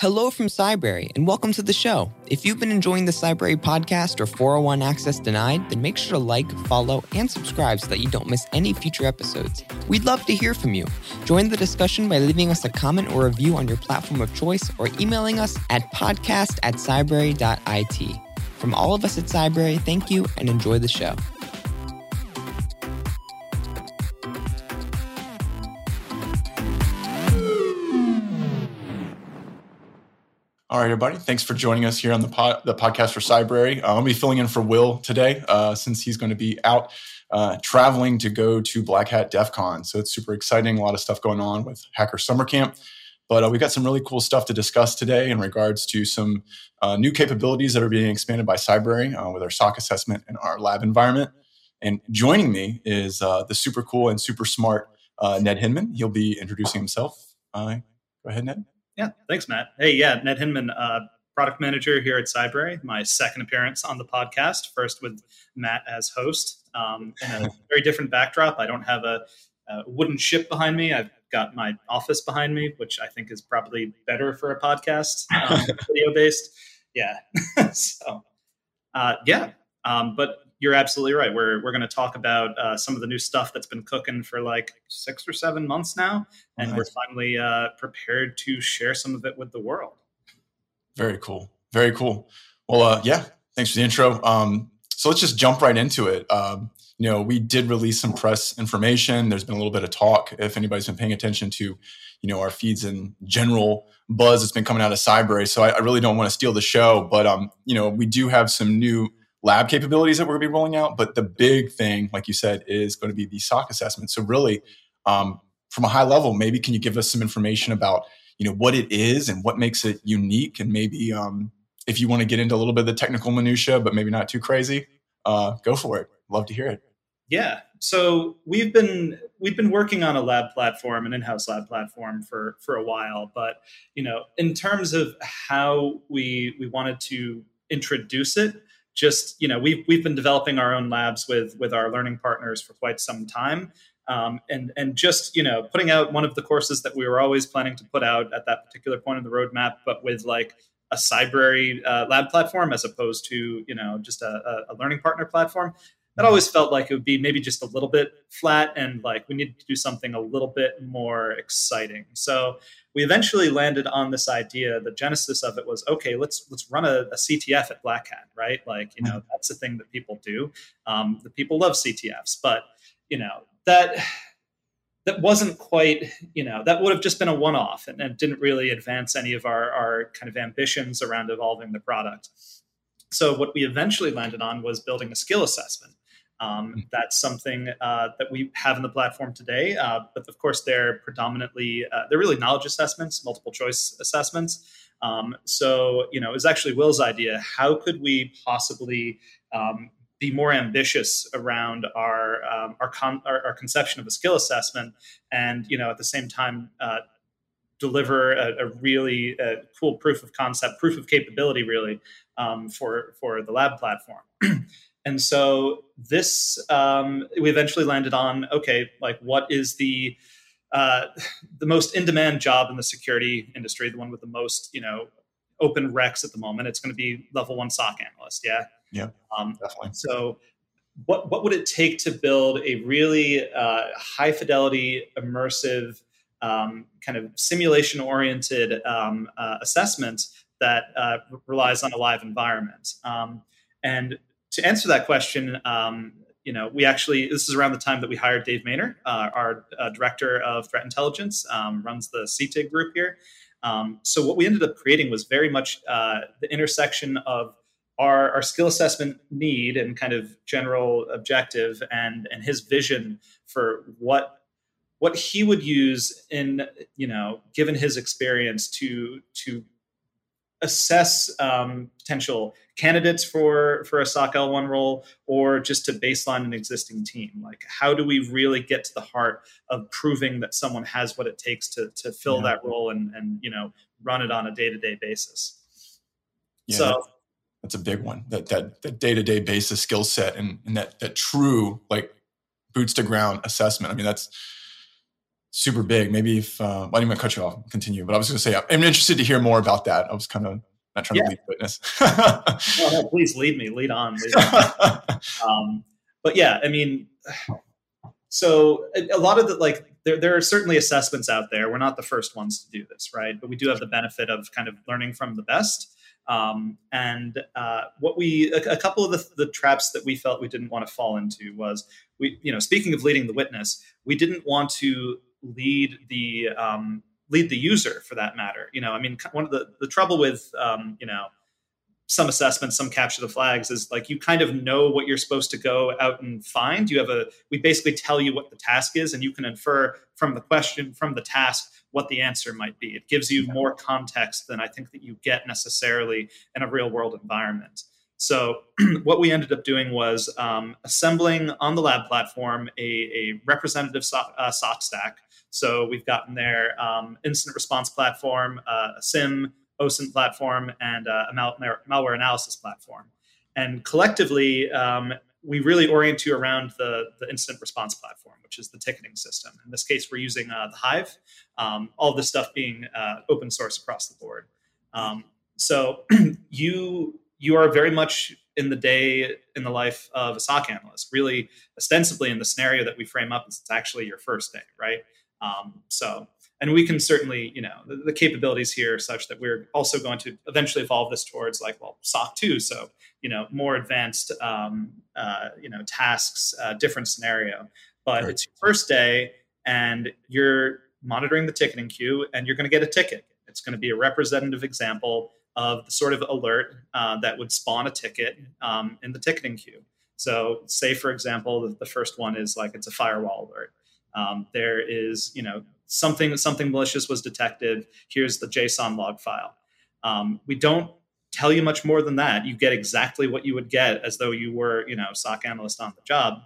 Hello from Cybrary, and welcome to the show. If you've been enjoying the Cybrary podcast or 401 Access Denied, then make sure to like, follow, and subscribe so that you don't miss any future episodes. We'd love to hear from you. Join the discussion by leaving us a comment or review on your platform of choice or emailing us at podcast@cybrary.it. From all of us at Cybrary, thank you and enjoy the show. All right, everybody. Thanks for joining us here on the podcast for Cybrary. I'll be filling in for Will today since he's going to be out traveling to go to Black Hat DEF CON. So it's super exciting. A lot of stuff going on with Hacker Summer Camp. But we've got some really cool stuff to discuss today in regards to some new capabilities that are being expanded by Cybrary with our SOC assessment and our lab environment. And joining me is the super cool and super smart Ned Hinman. He'll be introducing himself. Go ahead, Ned. Yeah, thanks, Matt. Hey, yeah, Ned Hinman, product manager here at Cybrary. My second appearance on the podcast, first with Matt as host in a very different backdrop. I don't have a wooden ship behind me. I've got my office behind me, which I think is probably better for a podcast, video-based. Yeah. But you're absolutely right. We're going to talk about some of the new stuff that's been cooking for like 6 or 7 months now. And we're finally prepared to share some of it with the world. Very cool. Very cool. Well, yeah, thanks for the intro. So let's just jump right into it. We did release some press information. There's been a little bit of talk. If anybody's been paying attention to, our feeds and general buzz that's been coming out of Cybrary. So I really don't want to steal the show, but, we do have some new lab capabilities that we're going to be rolling out. But the big thing, like you said, is going to be the SOC assessment. So really, from a high level, maybe can you give us some information about, what it is and what makes it unique? And maybe if you want to get into a little bit of the technical minutia, but maybe not too crazy, go for it. Love to hear it. Yeah. So we've been working on a lab platform, an in-house lab platform for a while. But, in terms of how we wanted to introduce it, just, we've been developing our own labs with our learning partners for quite some time. And putting out one of the courses that we were always planning to put out at that particular point in the roadmap, but with like a Cybrary lab platform, as opposed to, just a learning partner platform, that always felt like it would be maybe just a little bit flat, and like we needed to do something a little bit more exciting. So we eventually landed on this idea. The genesis of it was, okay, let's run a CTF at Black Hat, right? Like, that's the thing that people do. The people love CTFs, but that wasn't quite, that would have just been a one-off and didn't really advance any of our kind of ambitions around evolving the product. So what we eventually landed on was building a skill assessment. That's something that we have in the platform today. But of course, they're predominantly, they're really knowledge assessments, multiple choice assessments. It was actually Will's idea. How could we possibly be more ambitious around our conception of a skill assessment, and at the same time deliver a really cool proof of concept, proof of capability, really for the lab platform. And so this, we eventually landed on, okay, like what is the most in-demand job in the security industry, the one with the most, open recs at the moment? It's going to be level 1 SOC analyst. Yeah. Yeah, definitely. So what would it take to build a really high fidelity, immersive, kind of simulation oriented assessment that relies on a live environment? And to answer that question, we actually, this is around the time that we hired Dave Maynard, our director of threat intelligence, runs the CTIG group here. So what we ended up creating was very much the intersection of our skill assessment need and kind of general objective and his vision for what he would use in, given his experience to assess potential candidates for a SOC L1 role, or just to baseline an existing team. Like, how do we really get to the heart of proving that someone has what it takes to fill that role and run it on a day-to-day basis? Yeah. So that's a big one, that day-to-day basis skill set and that true, like, boots to ground assessment. I mean, that's super big. Maybe if I didn't cut you off, continue. But I was going to say, I'm interested to hear more about that. I was kind of not trying to lead witness. No, please lead me. Lead on. Lead on. But yeah, I mean, so a lot of the there are certainly assessments out there. We're not the first ones to do this, right? But we do have the benefit of kind of learning from the best. A couple of the traps that we felt we didn't want to fall into was speaking of leading the witness, we didn't want to lead the user for that matter. One of the trouble with, some assessments, some capture the flags is you kind of know what you're supposed to go out and find. We basically tell you what the task is, and you can infer from the question, from the task, what the answer might be. It gives you more context than I think that you get necessarily in a real world environment. So what we ended up doing was assembling on the lab platform a representative SOC stack. So we've gotten their incident response platform, a SIM, OSINT platform, and a malware analysis platform. And collectively, we really orient you around the incident response platform, which is the ticketing system. In this case, we're using the Hive, all this stuff being open source across the board. So you are very much in the life of a SOC analyst, really ostensibly in the scenario that we frame up, it's actually your first day, right? And we can certainly, the capabilities here are such that we're also going to eventually evolve this towards SOC 2. So, more advanced, tasks, different scenario. But It's your first day and you're monitoring the ticketing queue and you're going to get a ticket. It's going to be a representative example of the sort of alert that would spawn a ticket in the ticketing queue. So say, for example, the first one is it's a firewall alert. There is, something malicious was detected. Here's the JSON log file. We don't tell you much more than that. You get exactly what you would get as though you were, SOC analyst on the job.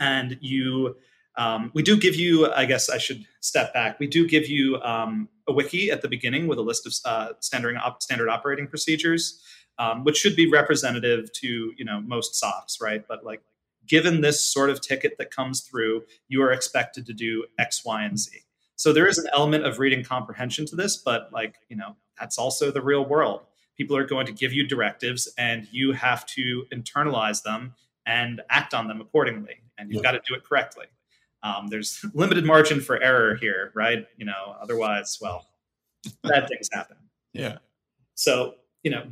And we do give you, I guess I should step back. We do give you a wiki at the beginning with a list of standard operating procedures, which should be representative to, most SOCs, right? But given this sort of ticket that comes through, you are expected to do X, Y, and Z. So there is an element of reading comprehension to this, but that's also the real world. People are going to give you directives and you have to internalize them and act on them accordingly. And you've got to do it correctly. There's limited margin for error here, right? Otherwise, bad things happen. Yeah. So,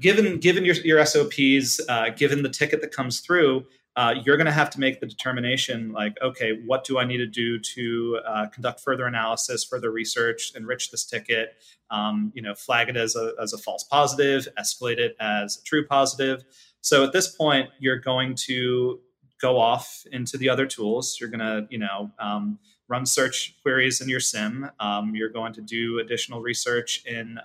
given your SOPs, given the ticket that comes through, you're going to have to make the determination okay, what do I need to do to conduct further analysis, further research, enrich this ticket, flag it as a false positive, escalate it as a true positive. So at this point, you're going to go off into the other tools. You're going to, run search queries in your SIM. You're going to do additional research in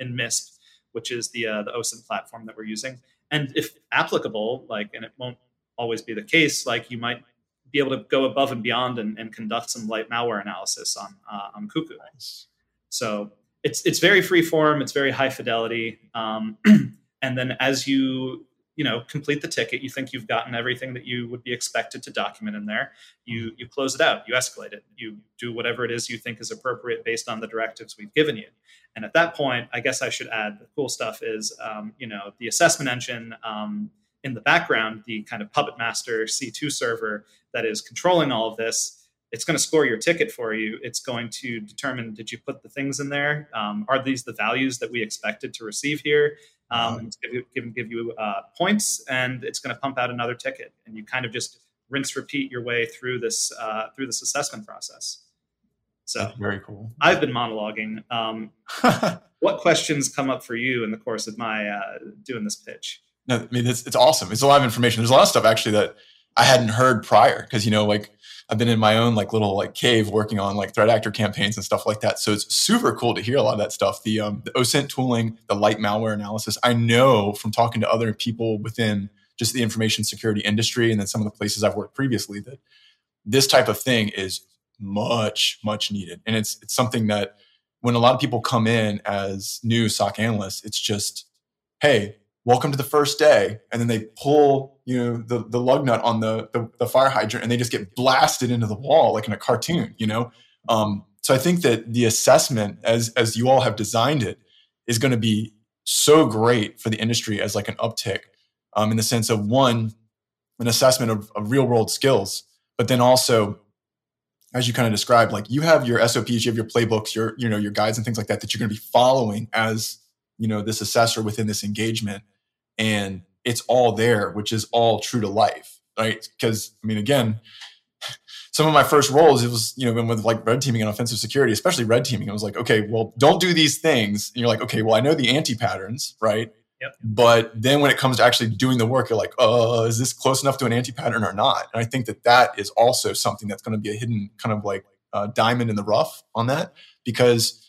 MISP, which is the OSINT platform that we're using. And if applicable, and it won't always be the case, you might be able to go above and beyond and conduct some light malware analysis on Cuckoo. Nice. So it's very free form, it's very high fidelity. And then as you complete the ticket, you think you've gotten everything that you would be expected to document in there. You close it out, you escalate it, you do whatever it is you think is appropriate based on the directives we've given you. And at that point, I guess I should add the cool stuff is, the assessment engine, in the background, the kind of puppet master C2 server that is controlling all of this, it's going to score your ticket for you. It's going to determine, did you put the things in there? Are these the values that we expected to receive here? It's going to give you points, and it's going to pump out another ticket. And you kind of just rinse, repeat your way through this assessment process. So that's very cool. I've been monologuing. What questions come up for you in the course of my doing this pitch? No, I mean, it's awesome. It's a lot of information. There's a lot of stuff actually that I hadn't heard prior because, I've been in my own little cave working on threat actor campaigns and stuff like that. So it's super cool to hear a lot of that stuff. The OSINT tooling, the light malware analysis. I know from talking to other people within just the information security industry and then some of the places I've worked previously that this type of thing is much, much needed. And it's something that when a lot of people come in as new SOC analysts, it's just, hey, welcome to the first day. And then they pull, the lug nut on the fire hydrant and they just get blasted into the wall like in a cartoon. So I think that the assessment, as you all have designed it, is going to be so great for the industry as like an uptick in the sense of, one, an assessment of real world skills, but then also, as you kind of described, like you have your SOPs, you have your playbooks, your guides and things like that that you're going to be following as, you know, this assessor within this engagement. And it's all there, which is all true to life, right? Because, I mean, again, some of my first roles, it was, you know, with like red teaming and offensive security, especially red teaming, I was like, okay, well, don't do these things. And you're like, okay, well, I know the anti-patterns, right? Yep. But then when it comes to actually doing the work, you're like, is this close enough to an anti-pattern or not? And I think that that is also something that's going to be a hidden kind of like diamond in the rough on that, because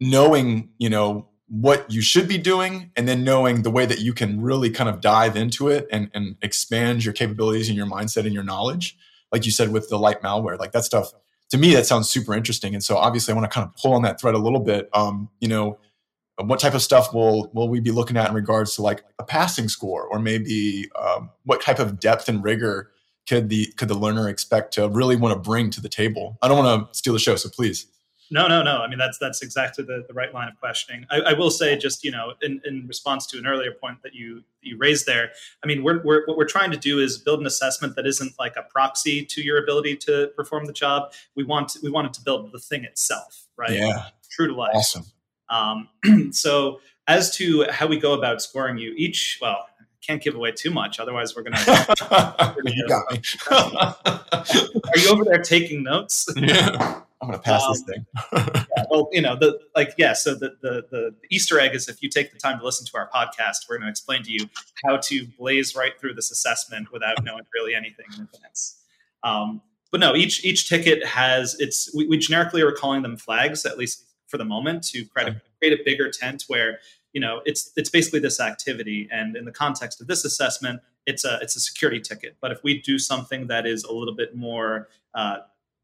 knowing, you know, what you should be doing and then knowing the way that you can really kind of dive into it and expand your capabilities and your mindset and your knowledge, like you said, with the light malware, like that stuff, to me, that sounds super interesting. And so obviously I want to kind of pull on that thread a little bit, you know, what type of stuff will we be looking at in regards to like a passing score, or maybe what type of depth and rigor could the learner expect to really want to bring to the table? I don't want to steal the show, so please. No. I mean, that's exactly the right line of questioning. I will say, just, you know, in response to an earlier point that you raised there, I mean, what we're trying to do is build an assessment that isn't like a proxy to your ability to perform the job. We wanted to build the thing itself, right? Yeah. True to life. Awesome. So as to how we go about scoring you, well, can't give away too much. Otherwise we're going to, you got me. Are you over there taking notes? Yeah. I'm going to pass this thing. Yeah, well, you know, so the Easter egg is, if you take the time to listen to our podcast, we're going to explain to you how to blaze right through this assessment without knowing really anything in advance. But no, each ticket has its, we generically are calling them flags, at least for the moment, to create a bigger tent where, you know, it's basically this activity. And in the context of this assessment, it's a security ticket. But if we do something that is a little bit more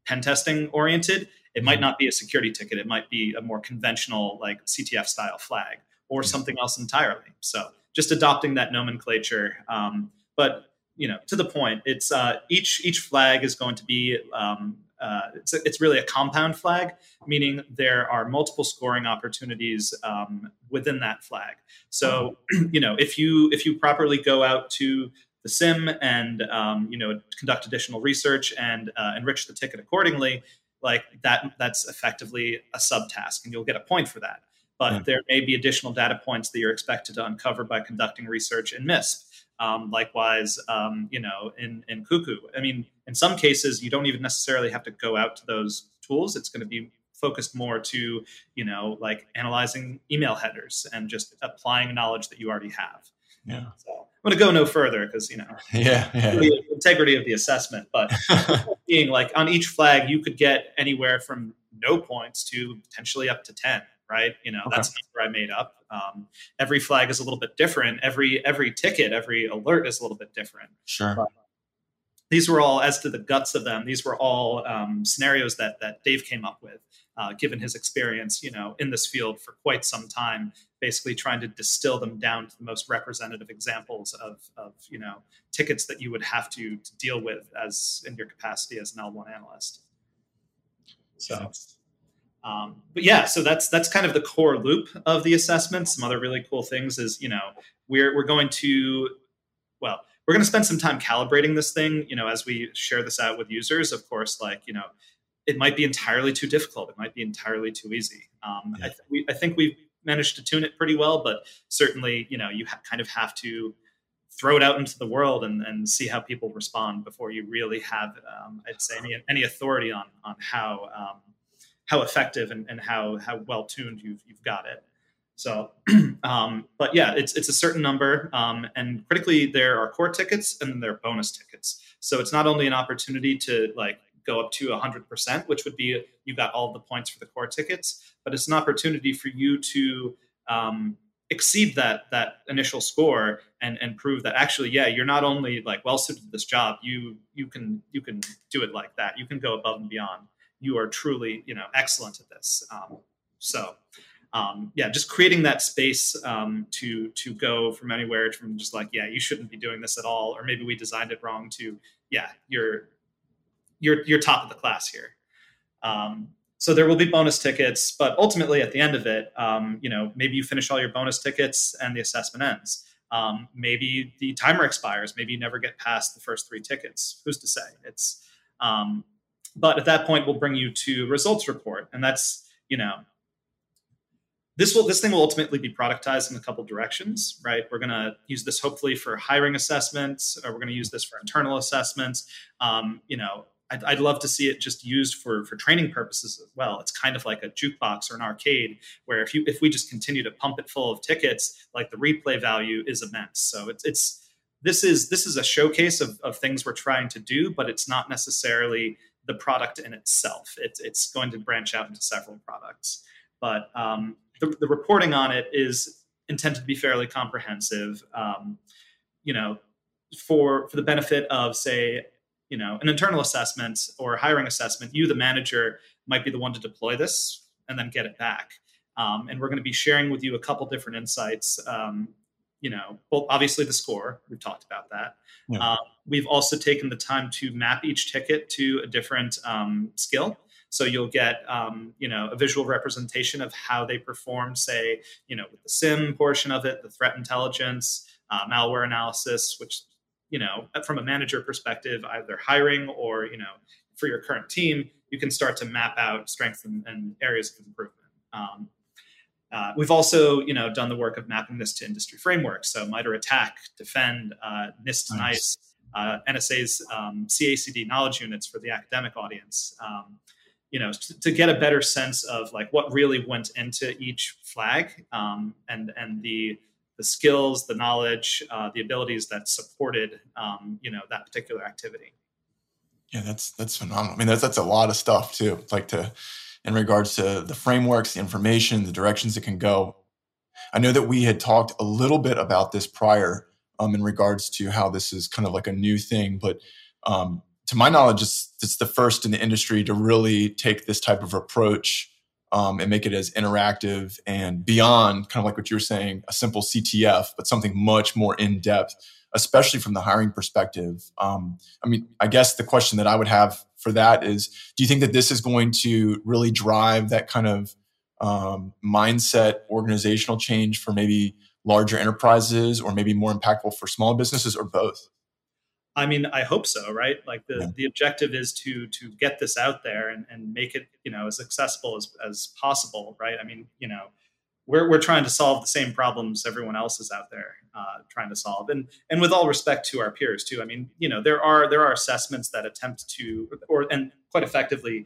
pen testing oriented, it might not be a security ticket. It might be a more conventional, like CTF style flag or something else entirely. So just adopting that nomenclature. But, you know, to the point, it's each flag is going to be it's really a compound flag, meaning there are multiple scoring opportunities within that flag. So, you know, if you properly go out to the SIM and, you know, conduct additional research and enrich the ticket accordingly, like that's effectively a subtask and you'll get a point for that. But there may be additional data points that you're expected to uncover by conducting research in MISP. Likewise, you know, in Cuckoo. I mean, in some cases, you don't even necessarily have to go out to those tools. It's going to be focused more to, you know, like analyzing email headers and just applying knowledge that you already have. Yeah. So I'm going to go no further because, you know, the integrity of the assessment. But being like on each flag, you could get anywhere from no points to potentially up to 10, right? You know, that's a number I made up. Every flag is a little bit different. Every ticket, every alert is a little bit different. Sure. But these were all, as to the guts of them, these were all scenarios that Dave came up with, given his experience, you know, in this field for quite some time, basically trying to distill them down to the most representative examples of you know, tickets that you would have to deal with as in your capacity as an L1 analyst. So, but yeah, so that's kind of the core loop of the assessment. Some other really cool things is, you know, we're going to spend some time calibrating this thing, you know, as we share this out with users, of course, like, you know, it might be entirely too difficult. It might be entirely too easy. I think we've managed to tune it pretty well, but certainly, you know, you kind of have to throw it out into the world and see how people respond before you really have, I'd say, any authority on how effective and how well tuned you've got it. So, but yeah, it's a certain number. And critically, there are core tickets and then there are bonus tickets. So it's not only an opportunity to like go up to 100%, which would be you got all the points for the core tickets, but it's an opportunity for you to exceed that initial score and prove that actually, yeah, you're not only like well suited to this job, you can do it like that. You can go above and beyond. You are truly, you know, excellent at this. Yeah, just creating that space to go from anywhere from just like, yeah, you shouldn't be doing this at all, or maybe we designed it wrong, to yeah, you're top of the class here. So there will be bonus tickets, but ultimately at the end of it, maybe you finish all your bonus tickets and the assessment ends. Maybe the timer expires. Maybe you never get past the first 3 tickets. Who's to say? But at that point, we'll bring you to results report, and that's, this thing will ultimately be productized in a couple directions, right? We're going to use this hopefully for hiring assessments, or we're going to use this for internal assessments. I'd love to see it just used for training purposes as well. It's kind of like a jukebox or an arcade, where if we just continue to pump it full of tickets, like the replay value is immense. So this is a showcase of things we're trying to do, but it's not necessarily the product in itself. It's going to branch out into several products, but the reporting on it is intended to be fairly comprehensive. For the benefit of, say, an internal assessment or hiring assessment, you, the manager, might be the one to deploy this and then get it back. And we're going to be sharing with you a couple different insights. Well, obviously the score, we've talked about that. Yeah. We've also taken the time to map each ticket to a different skill. So you'll get, a visual representation of how they perform, say, with the SIM portion of it, the threat intelligence, malware analysis, which, from a manager perspective, either hiring or, for your current team, you can start to map out strengths and areas of improvement. We've also, done the work of mapping this to industry frameworks. So MITRE ATT&CK, DEFEND, NIST NICE, NSA's CACD knowledge units for the academic audience, to get a better sense of like what really went into each flag, and the skills, the knowledge, the abilities that supported, that particular activity. Yeah, that's phenomenal. I mean, that's a lot of stuff too. It's like in regards to the frameworks, the information, the directions it can go. I know that we had talked a little bit about this prior, in regards to how this is kind of like a new thing, but to my knowledge, it's the first in the industry to really take this type of approach and make it as interactive and beyond, kind of like what you were saying, a simple CTF, but something much more in-depth, especially from the hiring perspective. I guess the question that I would have for that is, do you think that this is going to really drive that kind of mindset, organizational change for maybe larger enterprises, or maybe more impactful for small businesses, or both? I mean, I hope so, right? Like the objective is to get this out there and make it, as accessible as possible, right? I mean, we're trying to solve the same problems everyone else is out there trying to solve. And with all respect to our peers too, I mean, there are assessments that attempt to, and quite effectively,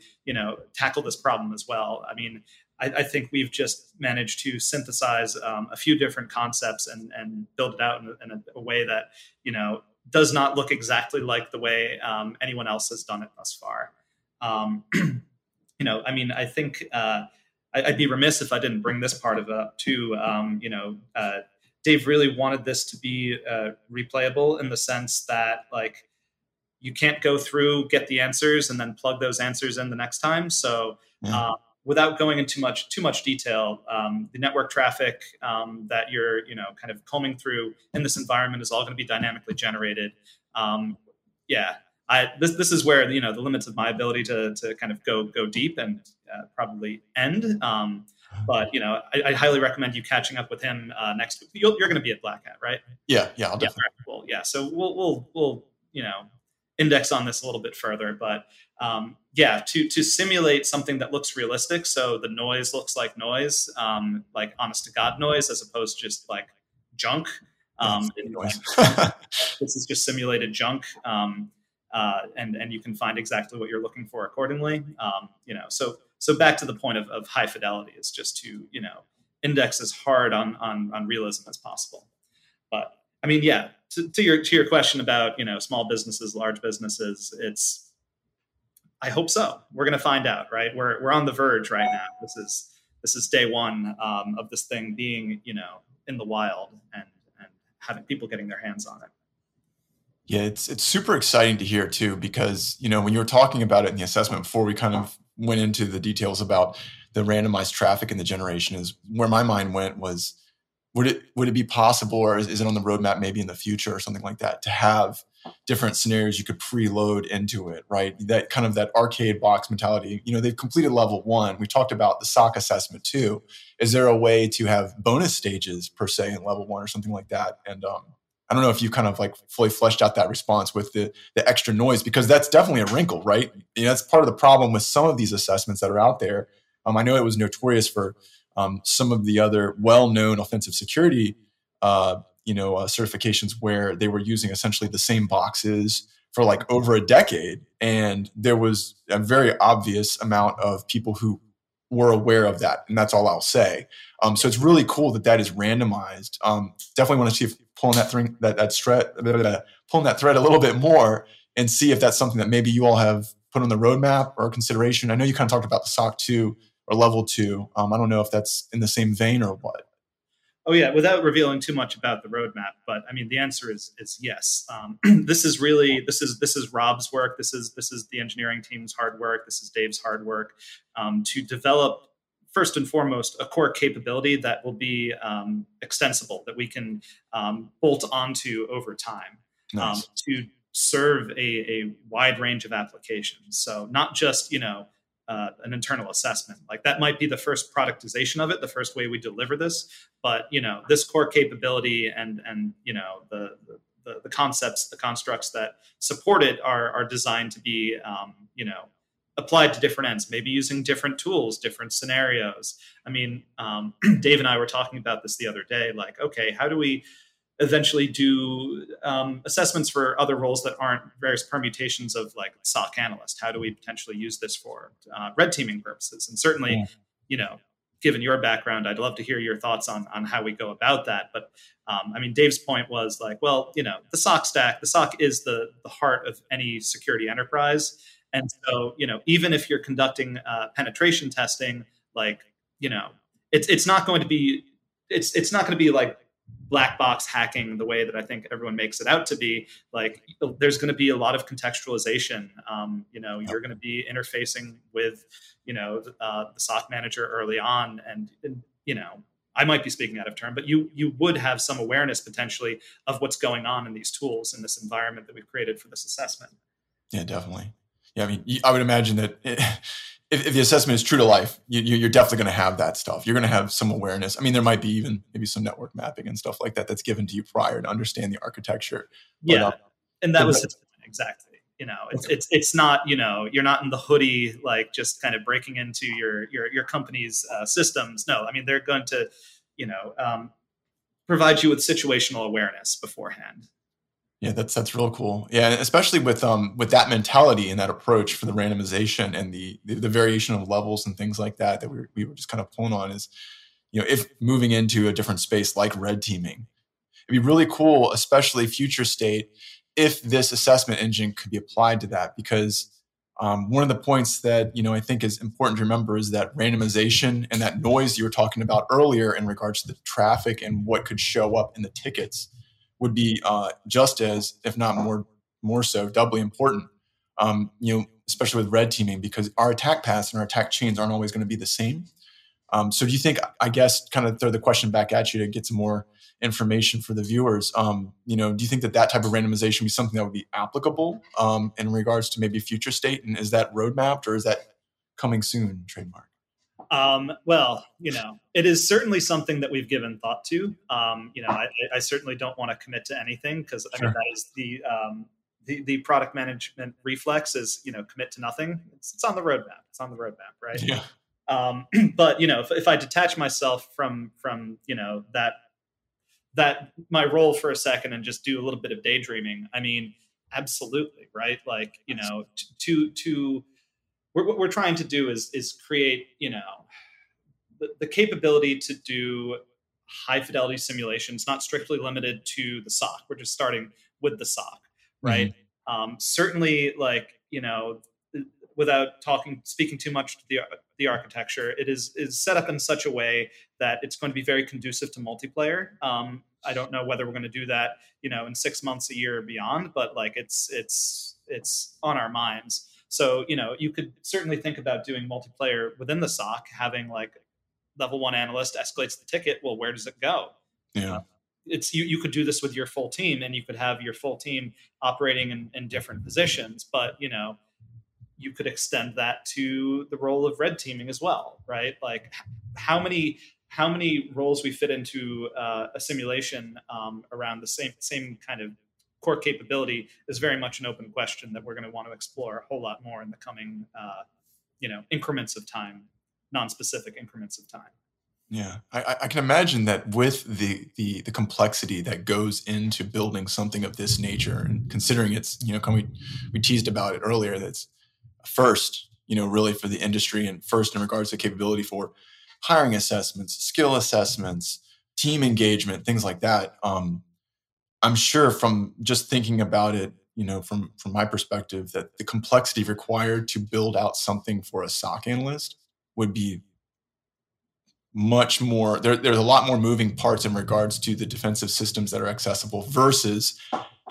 tackle this problem as well. I mean, I think we've just managed to synthesize a few different concepts and build it out in a way that, does not look exactly like the way anyone else has done it thus far. I think I'd be remiss if I didn't bring this part of it up too. Dave really wanted this to be replayable in the sense that, like, you can't go through, get the answers, and then plug those answers in the next time. So without going into too much detail, the network traffic that you're kind of combing through in this environment is all going to be dynamically generated. This is where the limits of my ability to kind of go deep and probably end. But I highly recommend you catching up with him next week. You're going to be at Black Hat, right? Yeah, I'll definitely. Yeah, cool. Yeah, so we'll index on this a little bit further, but to simulate something that looks realistic. So the noise looks like noise, like honest to God noise, as opposed to just like junk. This is just simulated junk. And you can find exactly what you're looking for accordingly. So back to the point of high fidelity is just to, index as hard on realism as possible. But I mean, yeah, to your question about, small businesses, large businesses, I hope so. We're going to find out, right? We're on the verge right now. This is day one of this thing being, in the wild and having people getting their hands on it. Yeah, it's super exciting to hear too, because, when you were talking about it in the assessment before we kind of went into the details about the randomized traffic and the generation, is where my mind went was, would it be possible, or is it on the roadmap maybe in the future or something like that, to have different scenarios you could preload into it, right? That kind of that arcade box mentality. You know, they've completed level one. We talked about the SOC assessment too. Is there a way to have bonus stages per se in level one or something like that? And I don't know if you kind of like fully fleshed out that response with the extra noise, because that's definitely a wrinkle, right? You know, that's part of the problem with some of these assessments that are out there. I know it was notorious for some of the other well-known offensive security certifications where they were using essentially the same boxes for like over a decade. And there was a very obvious amount of people who were aware of that. And that's all I'll say. So it's really cool that that is randomized. Definitely want to see if pulling that thread a little bit more and see if that's something that maybe you all have put on the roadmap or consideration. I know you kind of talked about the SOC 2 or level 2. I don't know if that's in the same vein or what. Oh yeah, without revealing too much about the roadmap, but I mean the answer is yes. This is Rob's work. This is the engineering team's hard work. This is Dave's hard work to develop first and foremost a core capability that will be extensible, that we can bolt onto over time. Nice. To serve a wide range of applications. So not just an internal assessment. Like that might be the first productization of it, the first way we deliver this, but this core capability and the concepts, the constructs that support it are designed to be applied to different ends, maybe using different tools, different scenarios. I mean, Dave and I were talking about this the other day, like, okay, how do we eventually do assessments for other roles that aren't various permutations of like SOC analyst? How do we potentially use this for red teaming purposes? And certainly, given your background, I'd love to hear your thoughts on how we go about that. But Dave's point was like, well, the SOC stack, the SOC is the heart of any security enterprise. And so, even if you're conducting penetration testing, like, it's not going to be like black box hacking the way that I think everyone makes it out to be. Like, there's going to be a lot of contextualization. You're going to be interfacing with, the SOC manager early on. And I might be speaking out of turn, but you would have some awareness potentially of what's going on in these tools, in this environment that we've created for this assessment. Yeah, definitely. Yeah. I mean, I would imagine that if the assessment is true to life, you're definitely going to have that stuff. You're going to have some awareness. I mean, there might be even maybe some network mapping and stuff like that that's given to you prior to understand the architecture. But, yeah, and that was exactly. It's not you're not in the hoodie like just kind of breaking into your company's systems. No, I mean they're going to provide you with situational awareness beforehand. Yeah, that's real cool. Yeah, and especially with that mentality and that approach for the randomization and the variation of levels and things like that we were just kind of pulling on is, if moving into a different space like red teaming, it'd be really cool, especially future state, if this assessment engine could be applied to that. Because one of the points that I think is important to remember is that randomization and that noise you were talking about earlier in regards to the traffic and what could show up in the tickets would be just as, if not more so, doubly important, especially with red teaming, because our attack paths and our attack chains aren't always going to be the same. So do you think, I guess, kind of throw the question back at you to get some more information for the viewers, do you think that type of randomization would be something that would be applicable in regards to maybe future state? And is that roadmapped or is that coming soon trademark? It is certainly something that we've given thought to. I certainly don't want to commit to anything because that is the product management reflex is, commit to nothing. It's on the roadmap. It's on the roadmap, right? Yeah. If I detach myself from that my role for a second and just do a little bit of daydreaming, I mean, absolutely. Right. Like, what we're trying to do is create, the capability to do high fidelity simulations, not strictly limited to the SOC. We're just starting with the SOC, right? Mm-hmm. Certainly, without speaking too much to the architecture, it is set up in such a way that it's going to be very conducive to multiplayer. I don't know whether we're going to do that, in 6 months, a year, or beyond, but like it's on our minds. So, you could certainly think about doing multiplayer within the SOC, having like level one analyst escalates the ticket. Well, where does it go? Yeah. it's you could do this with your full team, and you could have your full team operating in different positions, but you know, you could extend that to the role of red teaming as well, right? Like how many roles we fit into a simulation around the same kind of core capability is very much an open question that we're going to want to explore a whole lot more in the coming, increments of time, non-specific increments of time. Yeah, I can imagine that with the complexity that goes into building something of this nature, and considering it's, you know, we teased about it earlier, that's first, you know, really for the industry, and first in regards to capability for hiring assessments, skill assessments, team engagement, things like that. I'm sure from just thinking about it, you know, from my perspective, that the complexity required to build out something for a SOC analyst would be much more, there's a lot more moving parts in regards to the defensive systems that are accessible versus,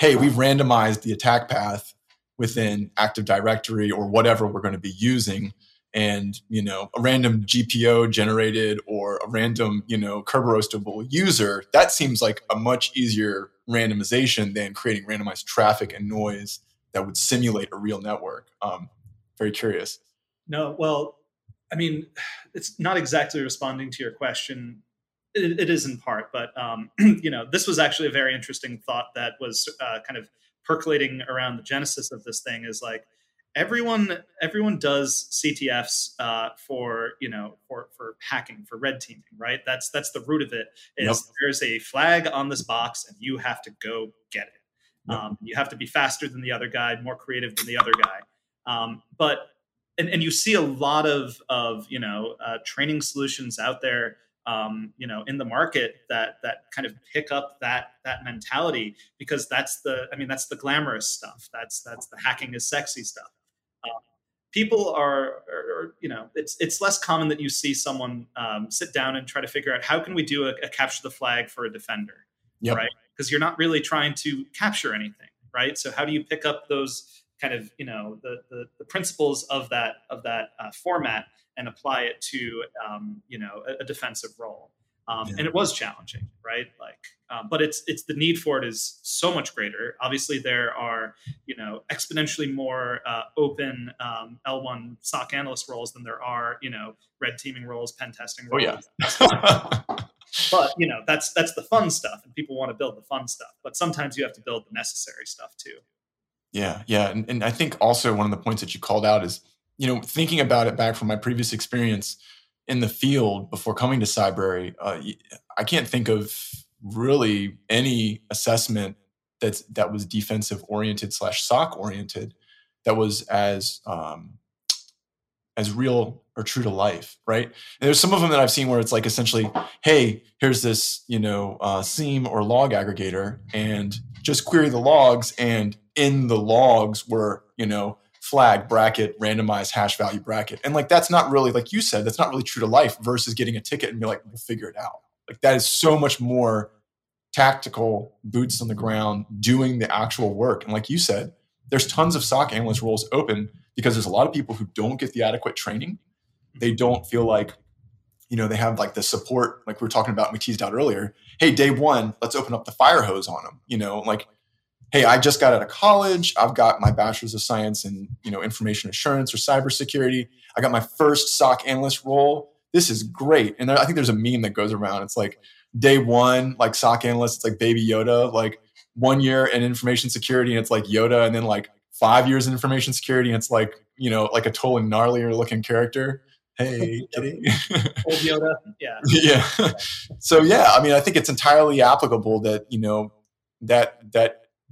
hey, we've randomized the attack path within Active Directory or whatever we're going to be using. And, you know, a random GPO generated or a random, you know, Kerberostable user, that seems like a much easier randomization than creating randomized traffic and noise that would simulate a real network. Very curious. No, well, I mean, it's not exactly responding to your question. It is in part, but, you know, this was actually a very interesting thought that was kind of percolating around the genesis of this thing, is like, everyone does CTFs for hacking, for red teaming, right? That's the root of it. Is yep. There's a flag on this box and you have to go get it. Yep. You have to be faster than the other guy, more creative than the other guy. But you see a lot of training solutions out there, in the market that kind of pick up that mentality, because that's the glamorous stuff. That's the hacking is sexy stuff. People are it's less common that you see someone sit down and try to figure out how can we do a capture the flag for a defender, yep. right? Because you're not really trying to capture anything, right? So how do you pick up those kind of, you know, the principles of that format and apply it to, a defensive role? Yeah. And it was challenging, right? Like, but it's the need for it is so much greater. Obviously, there are, you know, exponentially more open L1 SOC analyst roles than there are, you know, red teaming roles, pen testing roles. Oh, yeah. But, you know, that's the fun stuff, and people want to build the fun stuff. But sometimes you have to build the necessary stuff, too. Yeah, yeah. And I think also one of the points that you called out is, you know, thinking about it back from my previous experience in the field before coming to Cybrary, I can't think of really any assessment that was defensive oriented / SOC oriented that was as real or true to life, right? And there's some of them that I've seen where it's like essentially, hey, here's this, you know, SIEM or log aggregator, and just query the logs, and in the logs were, you know, flag bracket, randomized hash value bracket. And like, that's not really, like you said, that's not really true to life versus getting a ticket and be like, we'll figure it out. Like that is so much more tactical, boots on the ground, doing the actual work. And like you said, there's tons of SOC analyst roles open because there's a lot of people who don't get the adequate training. They don't feel like, you know, they have like the support, like we were talking about, and we teased out earlier. Hey, day one, let's open up the fire hose on them. You know, like, hey, I just got out of college. I've got my bachelor's of science in, you know, information assurance or cybersecurity. I got my first SOC analyst role. This is great. And I think there's a meme that goes around. It's like day one, like SOC analyst, it's like baby Yoda, like 1 year in information security, and it's like Yoda. And then like 5 years in information security, and it's like, you know, like a totally gnarlier looking character. Hey, kidding. Old Yoda. Yeah. Yeah. So yeah, I mean, I think it's entirely applicable that, you know, that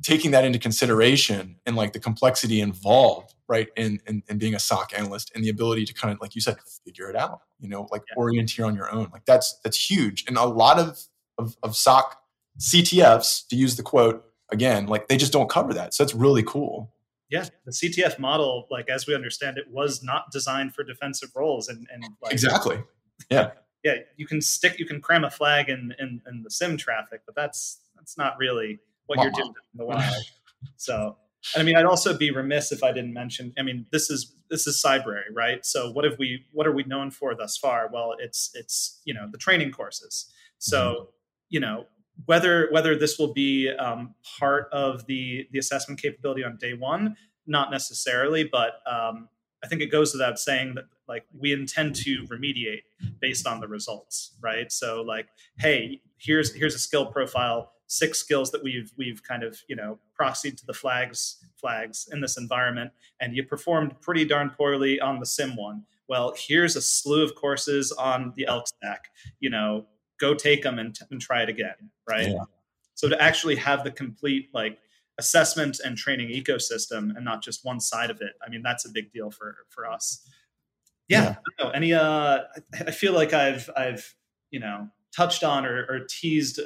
taking that into consideration and like the complexity involved, right, in being a SOC analyst, and the ability to kind of, like you said, figure it out, you know, like yeah. Orienteer on your own. Like that's huge. And a lot of SOC CTFs, to use the quote again, like they just don't cover that. So that's really cool. Yeah. The CTF model, like as we understand it, was not designed for defensive roles. And like, exactly. Yeah. Yeah. You can cram a flag in the SIM traffic, but that's not really what you're doing in the wild. So, and I mean, I'd also be remiss if I didn't mention, I mean, this is Cybrary, right? So what are we known for thus far? Well, it's, you know, the training courses. So, you know, Whether this will be part of the assessment capability on day one, not necessarily, but I think it goes without saying that like we intend to remediate based on the results, right? So like, hey, here's a skill profile, 6 skills that we've kind of, you know, proxied to the flags in this environment, and you performed pretty darn poorly on the sim one. Well, here's a slew of courses on the ELK stack, you know, go take them and try it again, right? Yeah. So to actually have the complete like assessment and training ecosystem and not just one side of it, I mean, that's a big deal for us. Yeah. I don't know, any, I feel like I've you know, touched on or teased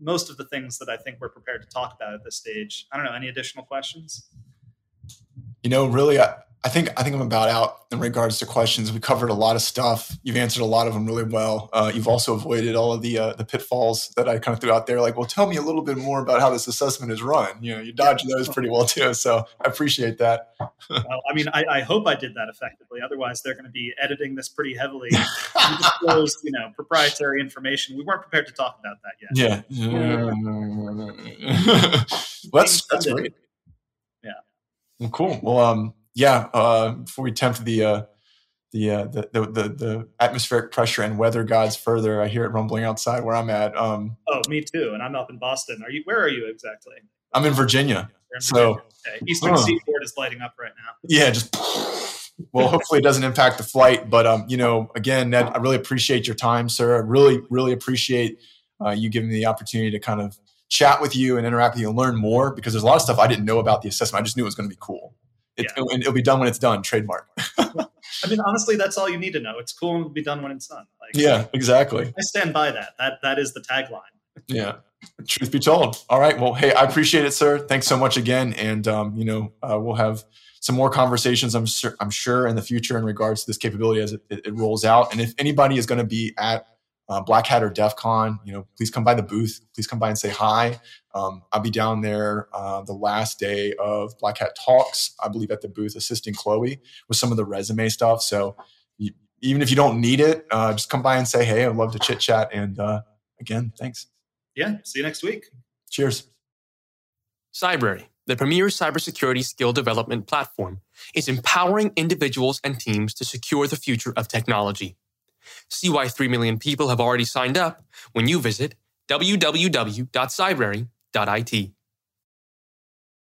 most of the things that I think we're prepared to talk about at this stage. I don't know, any additional questions? You know, really, I think I'm about out in regards to questions. We covered a lot of stuff. You've answered a lot of them really well. You've also avoided all of the pitfalls that I kind of threw out there. Like, well, tell me a little bit more about how this assessment is run. You know, you dodged those pretty well too. So I appreciate that. Well, I mean, I hope I did that effectively. Otherwise, they're going to be editing this pretty heavily. We disclosed, you know, proprietary information. We weren't prepared to talk about that yet. Yeah. That's great. Yeah. Well, cool. Well, yeah, before we tempt the atmospheric pressure and weather gods further, I hear it rumbling outside where I'm at. Oh, me too, and I'm up in Boston. Where are you exactly? I'm in Virginia. So okay. Eastern Seaboard is lighting up right now. Yeah, just well, hopefully it doesn't impact the flight. But you know, again, Ned, I really appreciate your time, sir. I really appreciate you giving me the opportunity to kind of chat with you and interact with you and learn more, because there's a lot of stuff I didn't know about the assessment. I just knew it was going to be cool. It'll be done when it's done. Trademark. I mean, honestly, that's all you need to know. It's cool and it'll be done when it's done. Like, yeah, exactly. I stand by that. That is the tagline. Yeah. Truth be told. All right. Well, hey, I appreciate it, sir. Thanks so much again. And, you know, we'll have some more conversations, I'm sure, in the future in regards to this capability as it rolls out. And if anybody is going to be at Black Hat or DEF CON, you know, please come by the booth. Please come by and say hi. I'll be down there the last day of Black Hat Talks, I believe, at the booth, assisting Chloe with some of the resume stuff. So even if you don't need it, just come by and say, hey, I'd love to chit chat. And again, thanks. Yeah. See you next week. Cheers. Cybrary, the premier cybersecurity skill development platform, is empowering individuals and teams to secure the future of technology. See why 3 million people have already signed up when you visit www.cybrary.it.